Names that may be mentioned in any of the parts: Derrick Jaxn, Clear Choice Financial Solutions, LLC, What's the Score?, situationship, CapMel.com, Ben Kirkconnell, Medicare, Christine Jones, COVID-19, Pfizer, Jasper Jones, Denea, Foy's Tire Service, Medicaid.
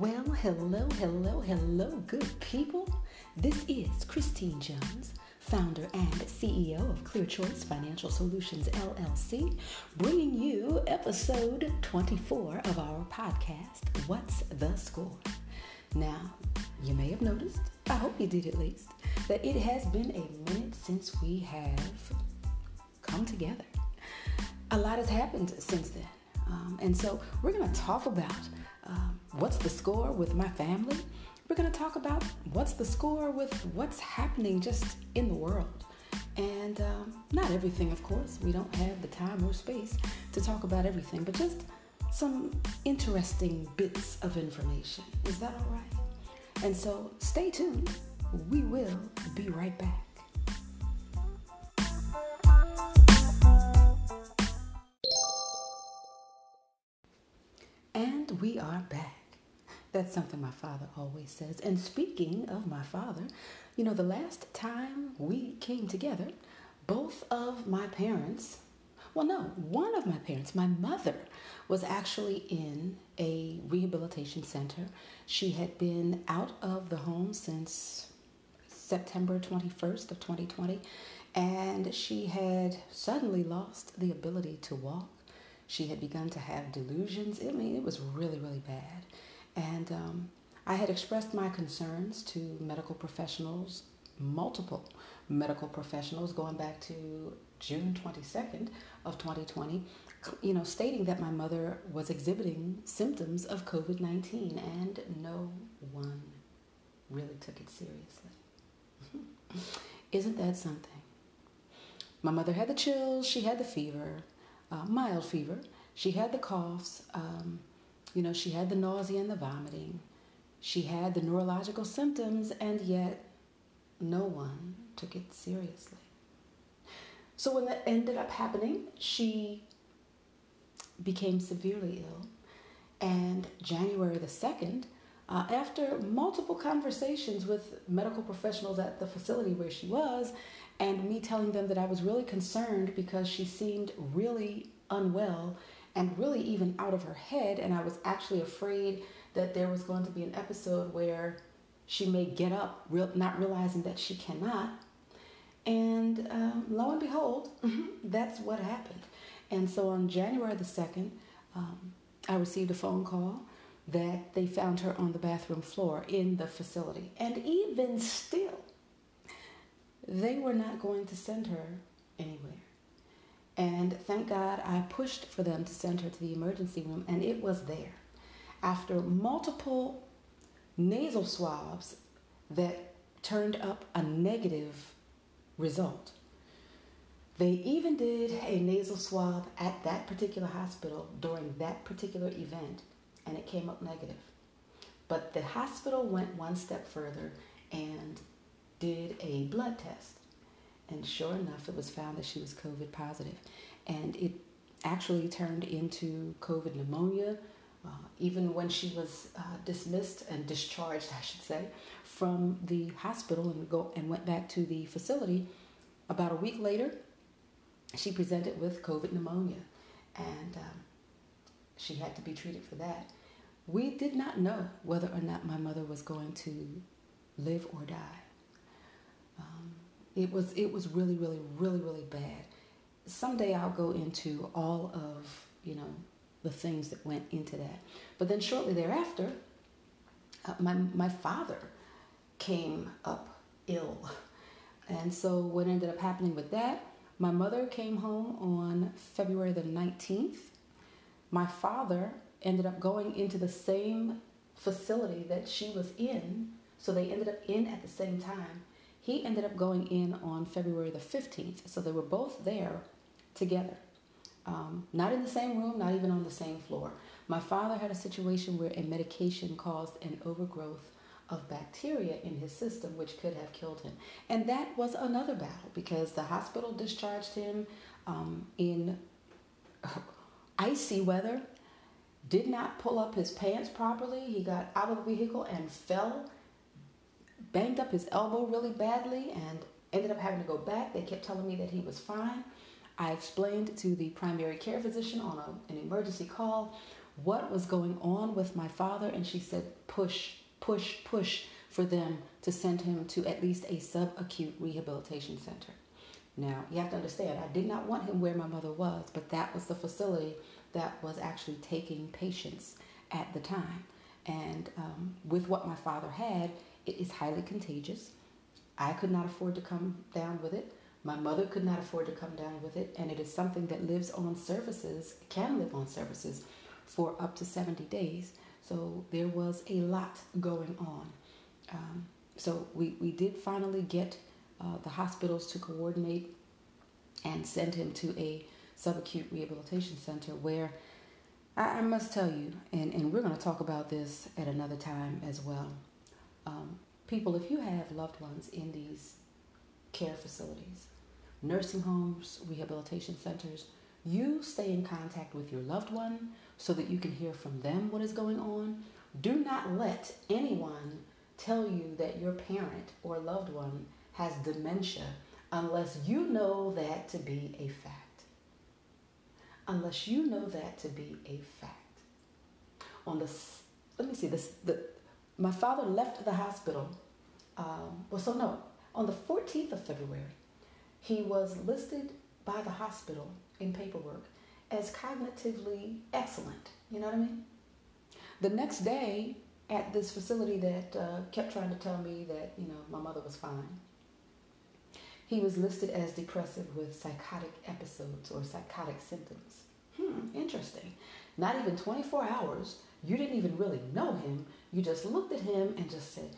Well, hello, good people. This is Christine Jones, founder and CEO of Clear Choice Financial Solutions, LLC, bringing you episode 24 of our podcast, What's the Score? Now, you may have noticed, I hope you did at least, that it has been a minute since we have come together. A lot has happened since then, and so we're going to talk about what's the score with my family. We're going to talk about what's the score with what's happening just in the world. And not everything, of course. We don't have the time or space to talk about everything, but just some interesting bits of information. Is that all right? And so stay tuned. We will be right back. And we are back. That's something my father always says. And speaking of my father, you know, the last time we came together, both of my parents, well, no, one of my parents, my mother, was actually in a rehabilitation center. She had been out of the home since September 21st of 2020, and she had suddenly lost the ability to walk. She had begun to have delusions. I mean, it was really, really bad. And I had expressed my concerns to medical professionals, multiple medical professionals, going back to June 22nd of 2020, you know, stating that my mother was exhibiting symptoms of COVID-19, and no one really took it seriously. Isn't that something? My mother had the chills, she had the fever, mild fever, she had the coughs, you know, she had the nausea and the vomiting. She had the neurological symptoms, and yet no one took it seriously. So when that ended up happening, she became severely ill. And January the 2nd, after multiple conversations with medical professionals at the facility where she was, and me telling them that I was really concerned because she seemed really unwell and really even out of her head, and I was actually afraid that there was going to be an episode where she may get up, not realizing that she cannot. And lo and behold, that's what happened. And so on January the 2nd, I received a phone call that they found her on the bathroom floor in the facility. And even still, they were not going to send her anywhere. And thank God I pushed for them to send her to the emergency room, and it was there. After multiple nasal swabs that turned up a negative result. They even did a nasal swab at that particular hospital during that particular event, and it came up negative. But the hospital went one step further and did a blood test. And sure enough, it was found that she was COVID positive. And it actually turned into COVID pneumonia. Even when she was dismissed and discharged, I should say, from the hospital and went back to the facility, about a week later, she presented with COVID pneumonia. And she had to be treated for that. We did not know whether or not my mother was going to live or die. It was really bad. Someday I'll go into all of, you know, the things that went into that. But then shortly thereafter, my father came up ill. And so what ended up happening with that, my mother came home on February the 19th. My father ended up going into the same facility that she was in. So they ended up in at the same time. He ended up going in on February the 15th. So they were both there together. Not in the same room, not even on the same floor. My father had a situation where a medication caused an overgrowth of bacteria in his system, which could have killed him. And that was another battle because the hospital discharged him in icy weather, did not pull up his pants properly. He got out of the vehicle and fell, banged up his elbow really badly, and ended up having to go back. They kept telling me that he was fine. I explained to the primary care physician on an emergency call what was going on with my father, and she said, push for them to send him to at least a subacute rehabilitation center. Now, you have to understand, I did not want him where my mother was, but that was the facility that was actually taking patients at the time. And with what my father had, it is highly contagious. I could not afford to come down with it. My mother could not afford to come down with it. And it is something that lives on services, can live on services for up to 70 days. So there was a lot going on. So we did finally get the hospitals to coordinate and send him to a subacute rehabilitation center where I must tell you, and we're going to talk about this at another time as well. People, if you have loved ones in these care facilities, nursing homes, rehabilitation centers, you stay in contact with your loved one so that you can hear from them what is going on. Do not let anyone tell you that your parent or loved one has dementia unless you know that to be a fact. Unless you know that to be a fact. My father left the hospital. On the 14th of February, he was listed by the hospital in paperwork as cognitively excellent. You know what I mean? The next day, at this facility that kept trying to tell me that, you know, my mother was fine, he was listed as depressive with psychotic episodes or psychotic symptoms. Interesting. Not even 24 hours. You didn't even really know him. You just looked at him and just said,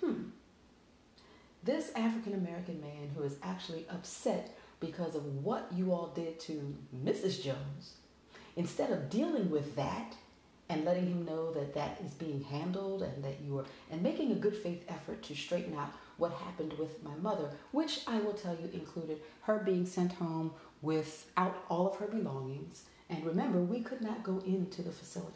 This African-American man who is actually upset because of what you all did to Mrs. Jones, instead of dealing with that and letting him know that that is being handled and that you are, and making a good faith effort to straighten out what happened with my mother, which I will tell you included her being sent home without all of her belongings. And remember, we could not go into the facilities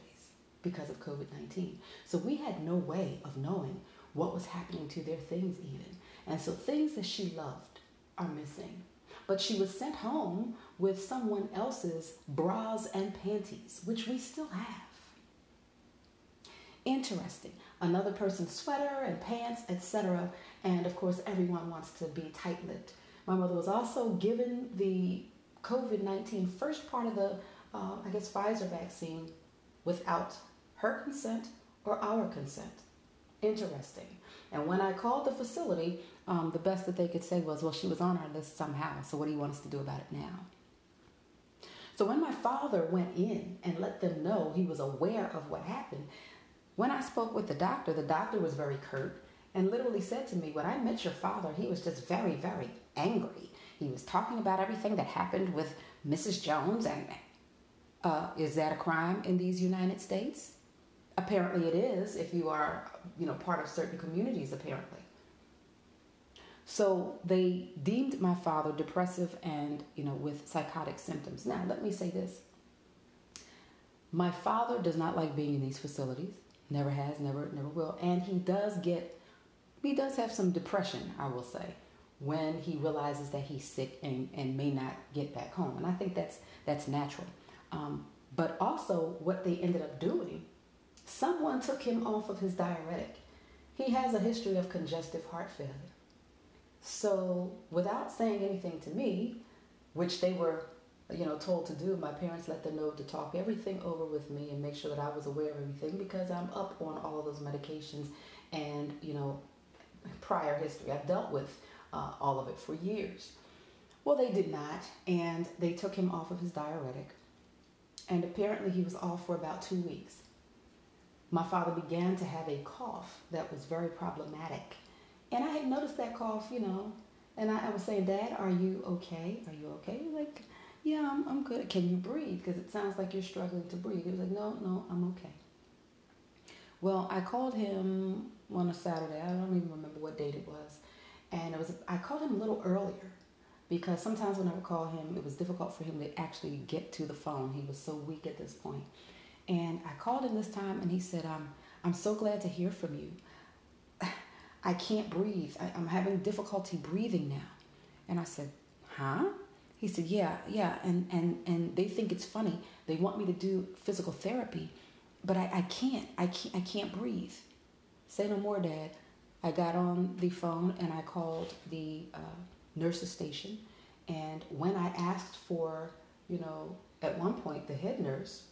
because of COVID-19. So we had no way of knowing what was happening to their things even. And so things that she loved are missing. But she was sent home with someone else's bras and panties, which we still have. Interesting. Another person's sweater and pants, etc. And of course, everyone wants to be tight-lipped. My mother was also given the COVID-19 first part of the, Pfizer vaccine without her consent or our consent. Interesting. And when I called the facility, the best that they could say was, well, she was on our list somehow, so what do you want us to do about it now? So when my father went in and let them know he was aware of what happened, when I spoke with the doctor was very curt and literally said to me, when I met your father, he was just very, very angry. He was talking about everything that happened with Mrs. Jones, and is that a crime in these United States? Apparently it is if you are, you know, part of certain communities, apparently. So they deemed my father depressive and, you know, with psychotic symptoms. Now, let me say this. My father does not like being in these facilities. Never has, never will. And he does have some depression, I will say, when he realizes that he's sick and may not get back home. And I think that's natural. But also what they ended up doing, someone took him off of his diuretic. He has a history of congestive heart failure. So without saying anything to me, which they were, you know, told to do, my parents let them know to talk everything over with me and make sure that I was aware of everything because I'm up on all of those medications and, you know, prior history. I've dealt with all of it for years. Well, they did not, and they took him off of his diuretic, and apparently he was off for about 2 weeks. My father began to have a cough that was very problematic. And I had noticed that cough, you know, and I was saying, Dad, are you okay? Are you okay? He was like, yeah, I'm good. Can you breathe? Because it sounds like you're struggling to breathe. He was like, no, I'm okay. Well, I called him on a Saturday. I don't even remember what date it was. And I called him a little earlier because sometimes when I would call him, it was difficult for him to actually get to the phone. He was so weak at this point. And I called him this time, and he said, I'm so glad to hear from you. I can't breathe. I'm having difficulty breathing now. And I said, huh? He said, yeah. And they think it's funny. They want me to do physical therapy, But I can't breathe. Say no more, Dad. I got on the phone and I called the nurse's station. And when I asked for, at one point, the head nurse,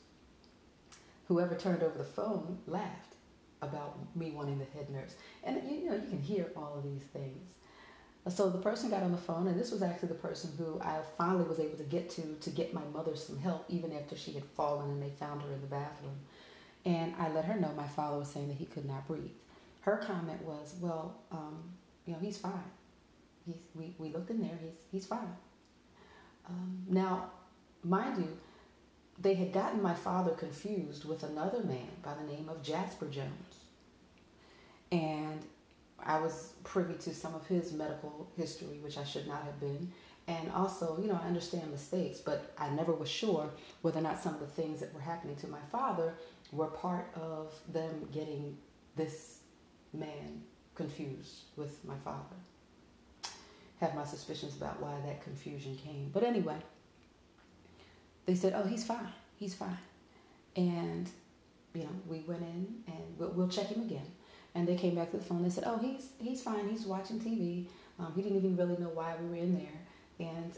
whoever turned over the phone laughed about me wanting the head nurse. And, you can hear all of these things. So the person got on the phone, and this was actually the person who I finally was able to get to get my mother some help, even after she had fallen and they found her in the bathroom. And I let her know my father was saying that he could not breathe. Her comment was, well, he's fine. We looked in there, he's fine. Now, mind you, they had gotten my father confused with another man by the name of Jasper Jones. And I was privy to some of his medical history, which I should not have been. And also, I understand mistakes, but I never was sure whether or not some of the things that were happening to my father were part of them getting this man confused with my father. Have my suspicions about why that confusion came. But anyway, they said, oh, he's fine. And, we went in and we'll check him again. And they came back to the phone. They said, oh, he's fine. He's watching TV. He didn't even really know why we were in there. And,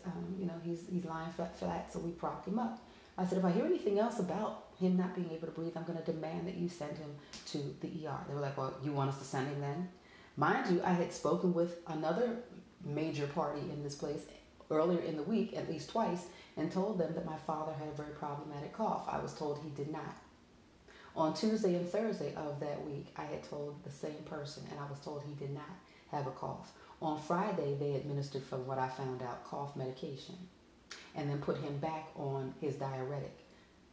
he's lying flat, so we propped him up. I said, if I hear anything else about him not being able to breathe, I'm going to demand that you send him to the ER. They were like, well, you want us to send him then? Mind you, I had spoken with another major party in this place earlier in the week, at least twice, and told them that my father had a very problematic cough. I was told he did not. On Tuesday and Thursday of that week, I had told the same person, and I was told he did not have a cough. On Friday, they administered, from what I found out, cough medication, and then put him back on his diuretic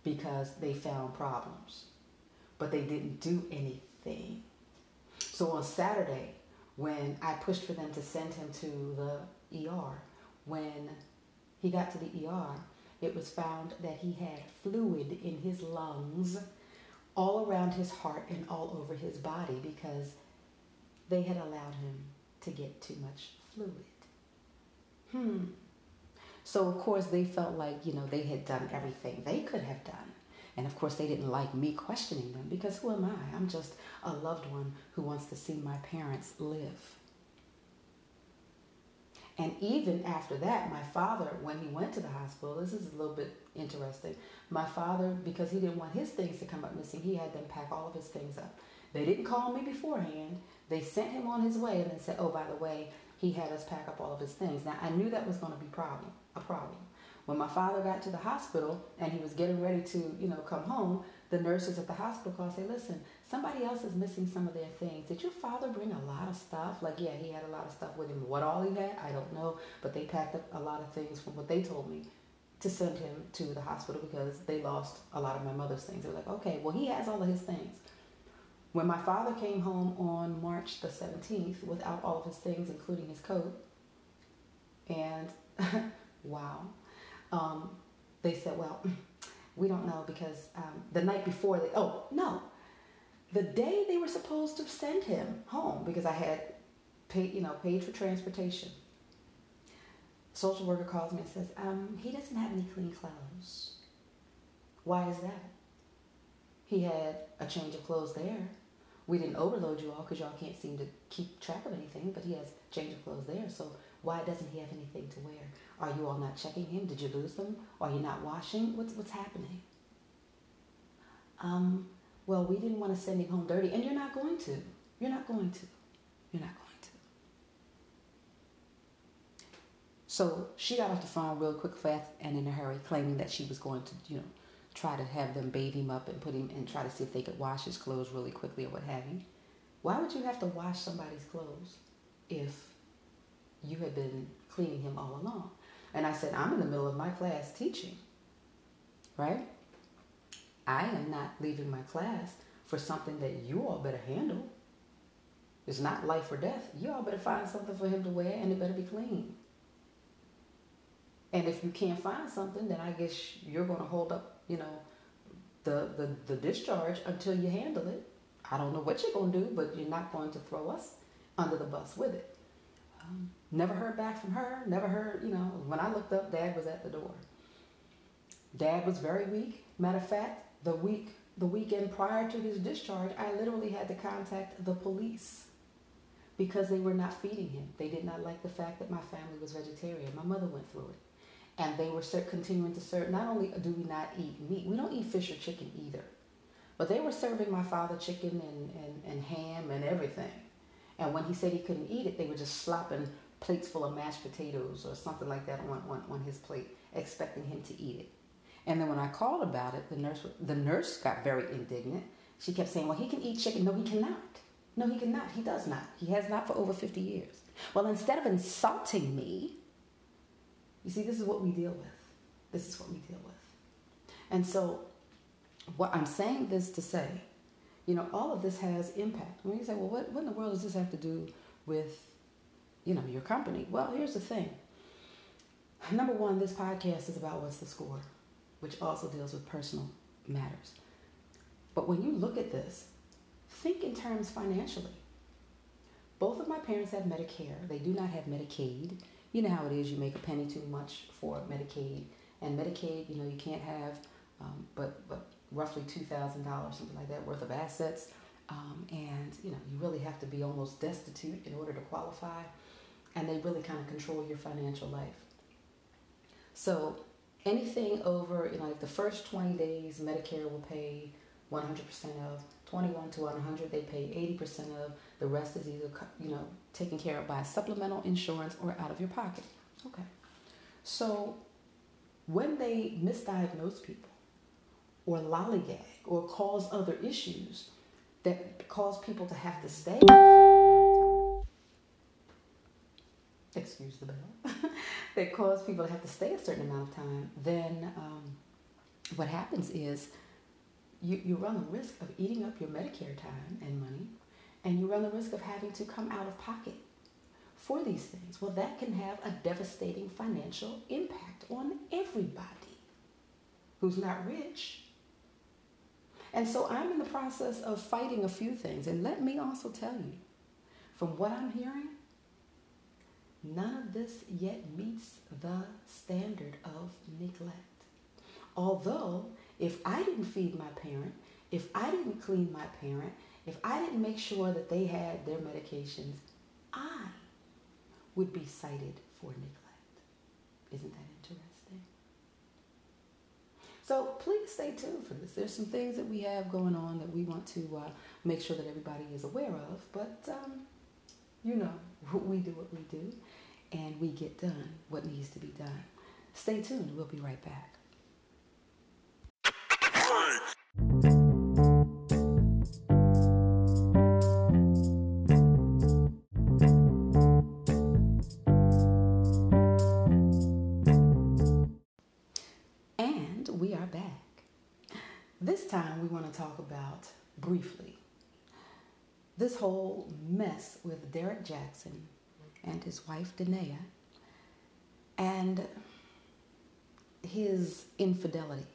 because they found problems. But they didn't do anything. So on Saturday, when I pushed for them to send him to the ER, when he got to the ER, it was found that he had fluid in his lungs, all around his heart and all over his body, because they had allowed him to get too much fluid. So of course they felt like, they had done everything they could have done. And of course they didn't like me questioning them, because who am I? I'm just a loved one who wants to see my parents live. And even after that, my father, when he went to the hospital, this is a little bit interesting. My father, because he didn't want his things to come up missing, he had them pack all of his things up. They didn't call me beforehand. They sent him on his way and then said, oh, by the way, he had us pack up all of his things. Now, I knew that was going to be a problem. When my father got to the hospital and he was getting ready to, come home, the nurses at the hospital called and said, listen, somebody else is missing some of their things. Did your father bring a lot of stuff? Like, yeah, he had a lot of stuff with him. What all he had, I don't know. But they packed up a lot of things, from what they told me, to send him to the hospital because they lost a lot of my mother's things. They were like, okay, well, he has all of his things. When my father came home on March the 17th without all of his things, including his coat, and wow, they said, well, we don't know because the night before the day they were supposed to send him home, because I had paid for transportation. Social worker calls me and says, he doesn't have any clean clothes. Why is that? He had a change of clothes there. We didn't overload you all because y'all can't seem to keep track of anything, but he has change of clothes there. So why doesn't he have anything to wear? Are you all not checking him? Did you lose them? Are you not washing? What's happening? Well, we didn't want to send him home dirty, and you're not going to. You're not going to. You're not going to. So she got off the phone real quick, fast, and in a hurry, claiming that she was going to, try to have them bathe him up and put him and try to see if they could wash his clothes really quickly or what have you. Why would you have to wash somebody's clothes if you had been cleaning him all along? And I said, I'm in the middle of my class teaching, right? I am not leaving my class for something that you all better handle. It's not life or death. You all better find something for him to wear, and it better be clean. And if you can't find something, then I guess you're going to hold up, the discharge until you handle it. I don't know what you're going to do, but you're not going to throw us under the bus with it. Never heard back from her. Never heard, when I looked up, Dad was at the door. Dad was very weak. Matter of fact, the week The weekend prior to his discharge, I literally had to contact the police because they were not feeding him. They did not like the fact that my family was vegetarian. My mother went through it. And they were continuing to serve. Not only do we not eat meat, we don't eat fish or chicken either. But they were serving my father chicken and ham and everything. And when he said he couldn't eat it, they were just slopping plates full of mashed potatoes or something like that on his plate, expecting him to eat it. And then when I called about it, the nurse got very indignant. She kept saying, well, he can eat chicken. No, he cannot. No, he cannot. He does not. He has not for over 50 years. Well, instead of insulting me, you see, this is what we deal with. This is what we deal with. And so what I'm saying this to say, you know, all of this has impact. When you say, well, what in the world does this have to do with, you know, your company? Well, here's the thing. Number one, this podcast is about what's the score, which also deals with personal matters. But when you look at this, think in terms financially. Both of my parents have Medicare. They do not have Medicaid. You know how it is, you make a penny too much for Medicaid. And Medicaid, you know, you can't have but roughly $2,000, something like that, worth of assets. And, you know, you really have to be almost destitute in order to qualify. And they really kind of control your financial life. So anything over, you know, like the first 20 days, Medicare will pay 100% of, 21 to 100, they pay 80% of, the rest is either, you know, taken care of by supplemental insurance or out of your pocket. Okay. So when they misdiagnose people or lollygag or cause other issues that cause people to have to stay, excuse the bell, that cause people to have to stay a certain amount of time, then what happens is you run the risk of eating up your Medicare time and money, and you run the risk of having to come out of pocket for these things. Well, that can have a devastating financial impact on everybody who's not rich. And so I'm in the process of fighting a few things. And let me also tell you, from what I'm hearing, none of this yet meets the standard of neglect. Although, if I didn't feed my parent, if I didn't clean my parent, if I didn't make sure that they had their medications, I would be cited for neglect. Isn't that interesting? So please stay tuned for this. There's some things that we have going on that we want to make sure that everybody is aware of, but you know, we do what we do, and we get done what needs to be done. Stay tuned. We'll be right back. And we are back. This time we want to talk about, briefly, this whole mess with Derrick Jaxn and his wife Denea and his infidelity.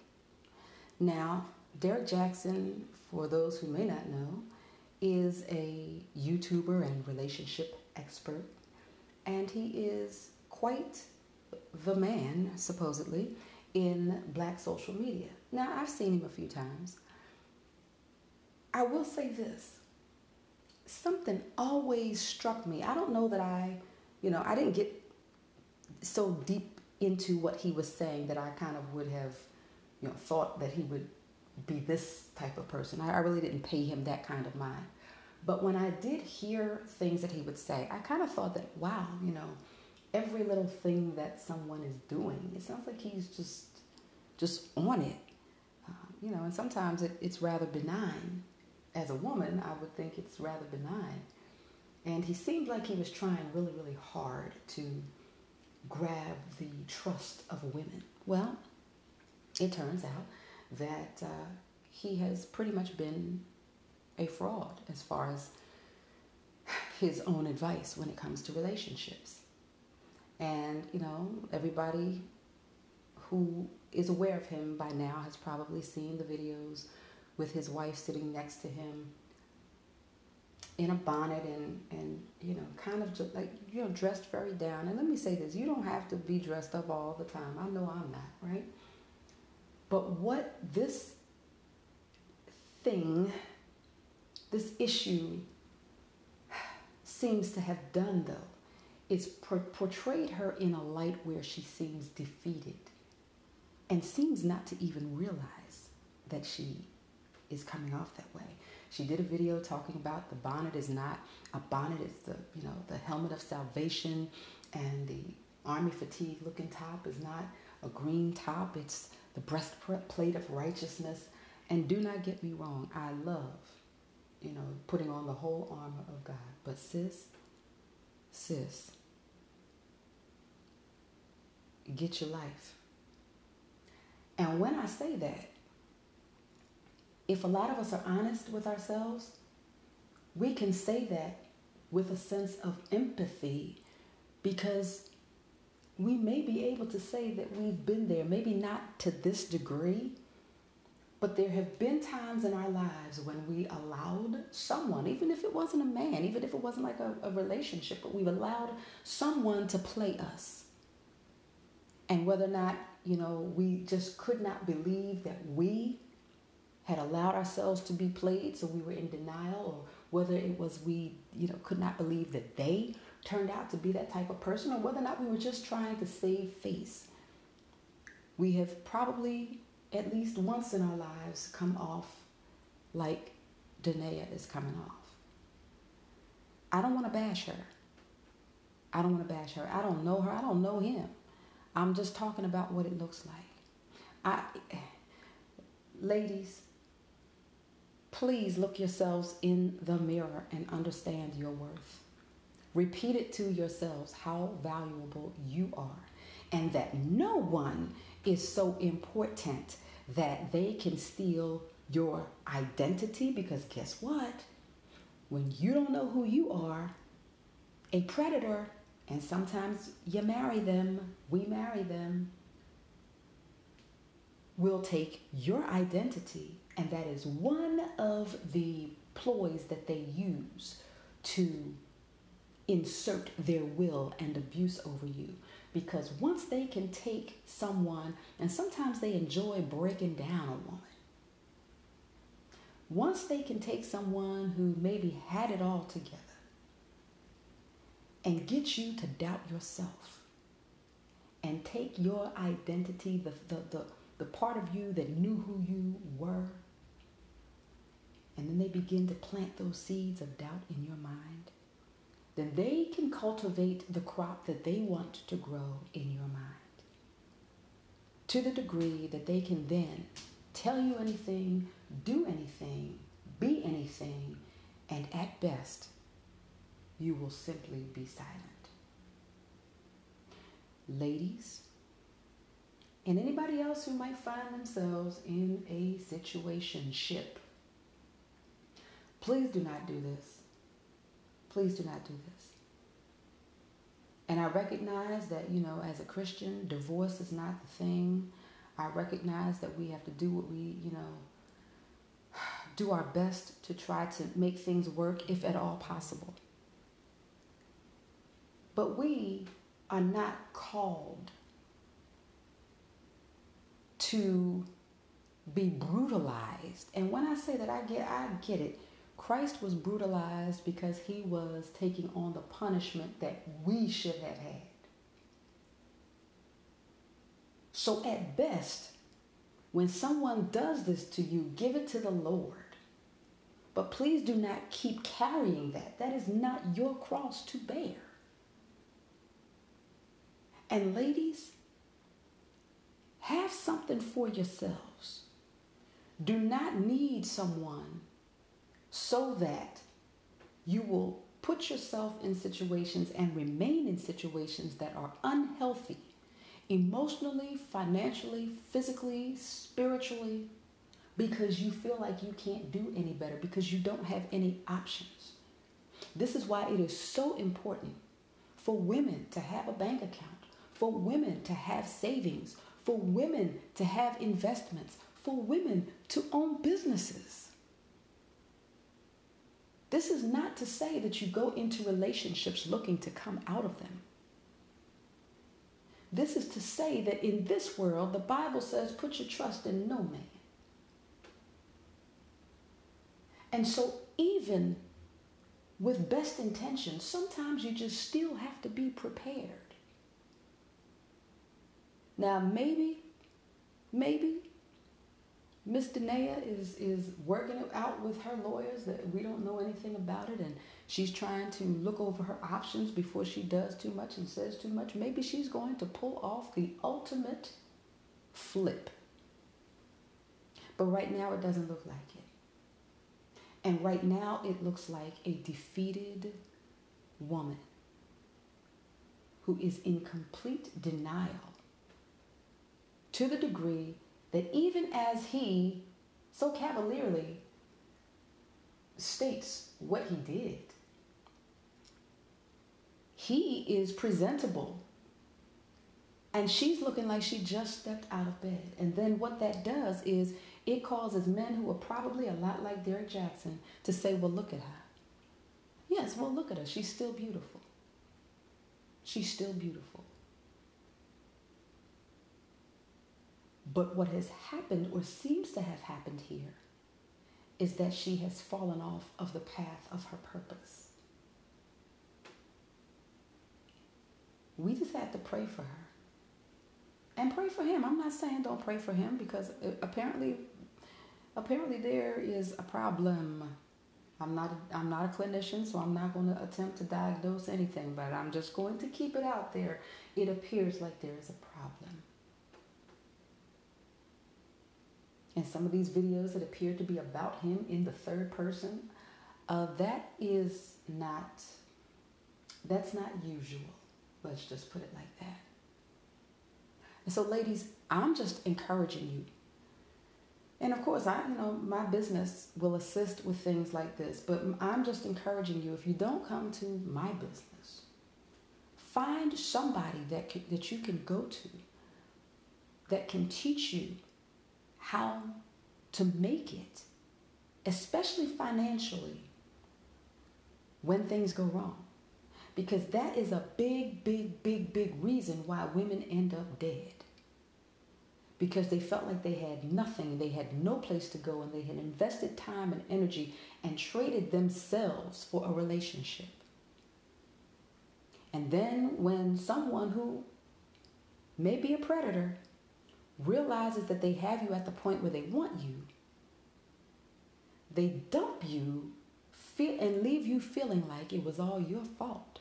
Now, Derrick Jaxn, for those who may not know, is a YouTuber and relationship expert, and he is quite the man, supposedly, in black social media. Now, I've seen him a few times. I will say this. Something always struck me. I don't know that I didn't get so deep into what he was saying that I kind of would have, you know, thought that he would be this type of person. I really didn't pay him that kind of mind. But when I did hear things that he would say, I kind of thought that, wow, you know, every little thing that someone is doing, it sounds like he's just on it. You know, and sometimes it's rather benign. As a woman, I would think it's rather benign. And he seemed like he was trying really, really hard to grab the trust of women. Well, it turns out that he has pretty much been a fraud as far as his own advice when it comes to relationships. And, you know, everybody who is aware of him by now has probably seen the videos with his wife sitting next to him in a bonnet and you know, kind of just like, you know, dressed very down. And let me say this, you don't have to be dressed up all the time. I know I'm not, right? But what this thing, this issue seems to have done though, is portrayed her in a light where she seems defeated and seems not to even realize that she is coming off that way. She did a video talking about the bonnet is not a bonnet, it's the, you know, the helmet of salvation, and the army fatigue looking top is not a green top, it's the breastplate of righteousness. And do not get me wrong, I love, you know, putting on the whole armor of God. But sis, get your life. And when I say that, if a lot of us are honest with ourselves, we can say that with a sense of empathy, because we may be able to say that we've been there, maybe not to this degree, but there have been times in our lives when we allowed someone, even if it wasn't a man, even if it wasn't like a relationship, but we've allowed someone to play us. And whether or not, you know, we just could not believe that we had allowed ourselves to be played, so we were in denial, or whether it was we, you know, could not believe that they turned out to be that type of person, or whether or not we were just trying to save face. We have probably at least once in our lives come off like Denea is coming off. I don't want to bash her. I don't want to bash her. I don't know her. I don't know him. I'm just talking about what it looks like. Ladies, please look yourselves in the mirror and understand your worth. Repeat it to yourselves how valuable you are, and that no one is so important that they can steal your identity, because guess what? When you don't know who you are, a predator, and sometimes you marry them, we marry them, will take your identity, and that is one of the ploys that they use to insert their will and abuse over you. Because once they can take someone, and sometimes they enjoy breaking down a woman, once they can take someone who maybe had it all together and get you to doubt yourself and take your identity, the part of you that knew who you were, and then they begin to plant those seeds of doubt in your mind, then they can cultivate the crop that they want to grow in your mind, to the degree that they can then tell you anything, do anything, be anything, and at best, you will simply be silent. Ladies, and anybody else who might find themselves in a situationship, please do not do this. Please do not do this. And I recognize that, you know, as a Christian, divorce is not the thing. I recognize that we have to do what we, you know, do our best to try to make things work if at all possible. But we are not called to be brutalized. And when I say that, I get it. Christ was brutalized because he was taking on the punishment that we should have had. So at best, when someone does this to you, give it to the Lord. But please do not keep carrying that. That is not your cross to bear. And ladies, have something for yourselves. Do not need someone so that you will put yourself in situations and remain in situations that are unhealthy, emotionally, financially, physically, spiritually, because you feel like you can't do any better, because you don't have any options. This is why it is so important for women to have a bank account, for women to have savings, for women to have investments, for women to own businesses. This is not to say that you go into relationships looking to come out of them. This is to say that in this world, the Bible says, put your trust in no man. And so even with best intentions, sometimes you just still have to be prepared. Now, maybe Miss Denea is working it out with her lawyers that we don't know anything about it, and she's trying to look over her options before she does too much and says too much. Maybe she's going to pull off the ultimate flip. But right now it doesn't look like it. And right now it looks like a defeated woman who is in complete denial to the degree that even as he so cavalierly states what he did, he is presentable. And she's looking like she just stepped out of bed. And then what that does is it causes men who are probably a lot like Derrick Jaxn to say, well, look at her. Yes, well, look at her. She's still beautiful. She's still beautiful. But what has happened, or seems to have happened here, is that she has fallen off of the path of her purpose. We just have to pray for her. And pray for him. I'm not saying don't pray for him, because apparently there is a problem. I'm not a clinician, so I'm not going to attempt to diagnose anything, but I'm just going to keep it out there. It appears like there is a problem. And some of these videos that appear to be about him in the third person, that's not usual. Let's just put it like that. And so, ladies, I'm just encouraging you. And of course, my business will assist with things like this, but I'm just encouraging you, if you don't come to my business, find somebody that you can go to that can teach you how to make it, especially financially, when things go wrong. Because that is a big, big, big, big reason why women end up dead. Because they felt like they had nothing, they had no place to go, and they had invested time and energy and traded themselves for a relationship. And then when someone who may be a predator realizes that they have you at the point where they want you, they dump you and leave you feeling like it was all your fault.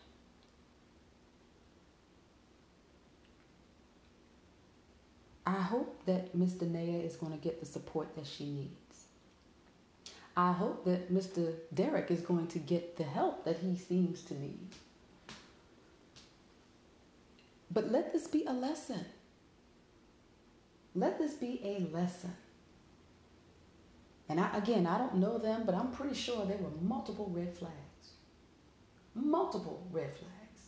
I hope that Miss Denea is going to get the support that she needs. I hope that Mr. Derrick is going to get the help that he seems to need. But let this be a lesson. Let this be a lesson. And I don't know them, but I'm pretty sure there were multiple red flags. Multiple red flags.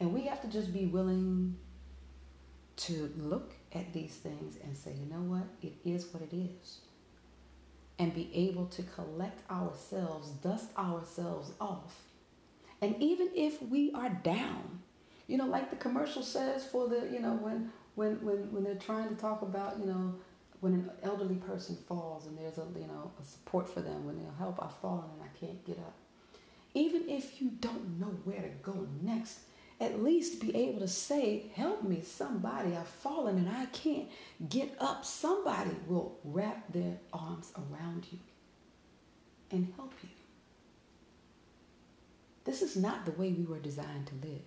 And we have to just be willing to look at these things and say, you know what? It is what it is. And be able to collect ourselves, dust ourselves off. And even if we are down, like the commercial says for the, when they're trying to talk about, when an elderly person falls and there's a support for them, when they'll help, I've fallen and I can't get up. Even if you don't know where to go next, at least be able to say, help me, somebody, I've fallen and I can't get up. Somebody will wrap their arms around you and help you. This is not the way we were designed to live.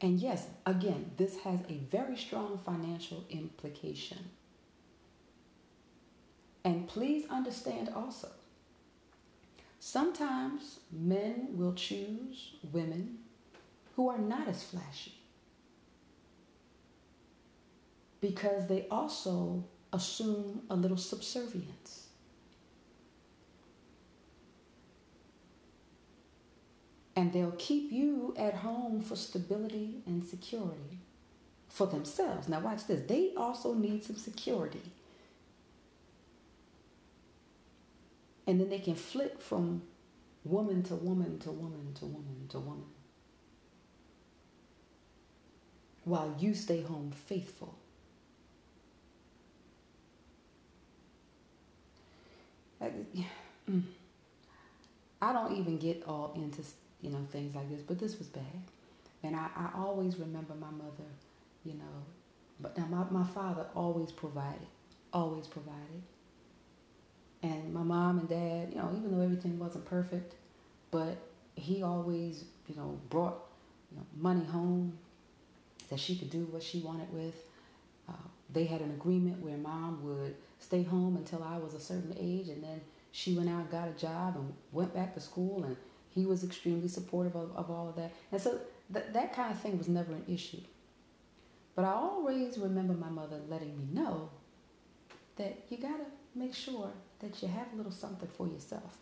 And yes, again, this has a very strong financial implication. And please understand also, sometimes men will choose women who are not as flashy because they also assume a little subservience. And they'll keep you at home for stability and security for themselves. Now watch this. They also need some security. And then they can flip from woman to woman to woman to woman to woman, while you stay home faithful. I don't even get all into, you know, things like this, but this was bad. And I always remember my mother, you know, but now my father always provided. And my mom and dad, you know, even though everything wasn't perfect, but he always, you know, brought, you know, money home that she could do what she wanted with. They had an agreement where mom would stay home until I was a certain age, and then she went out and got a job and went back to school, and he was extremely supportive of all of that. And so that kind of thing was never an issue. But I always remember my mother letting me know that you got to make sure that you have a little something for yourself.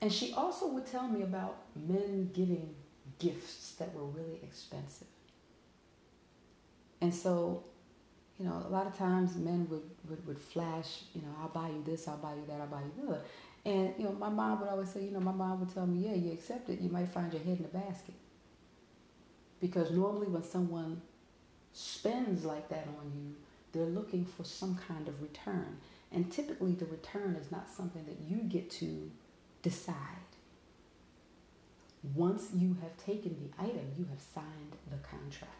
And she also would tell me about men giving gifts that were really expensive. And so, you know, a lot of times men would flash, you know, I'll buy you this, I'll buy you that, I'll buy you the other. And, you know, my mom would always say, you know, my mom would tell me, yeah, you accept it, you might find your head in the basket. Because normally when someone spends like that on you, they're looking for some kind of return. And typically the return is not something that you get to decide. Once you have taken the item, you have signed the contract.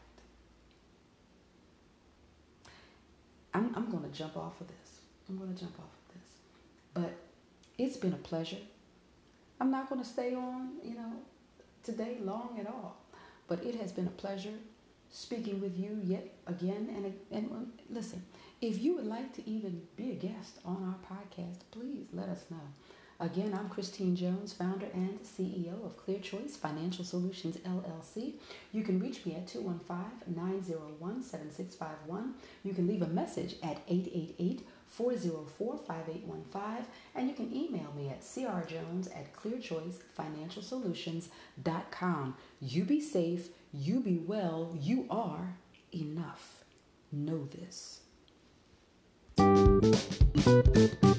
I'm going to jump off of this. But it's been a pleasure. I'm not going to stay on, you know, today long at all. But it has been a pleasure speaking with you yet again. And listen, if you would like to even be a guest on our podcast, please let us know. Again, I'm Christine Jones, founder and CEO of Clear Choice Financial Solutions, LLC. You can reach me at 215-901-7651. You can leave a message at 888-404-5815. And you can email me at crjones@clearchoicefinancialsolutions.com. You be safe. You be well. You are enough. Know this.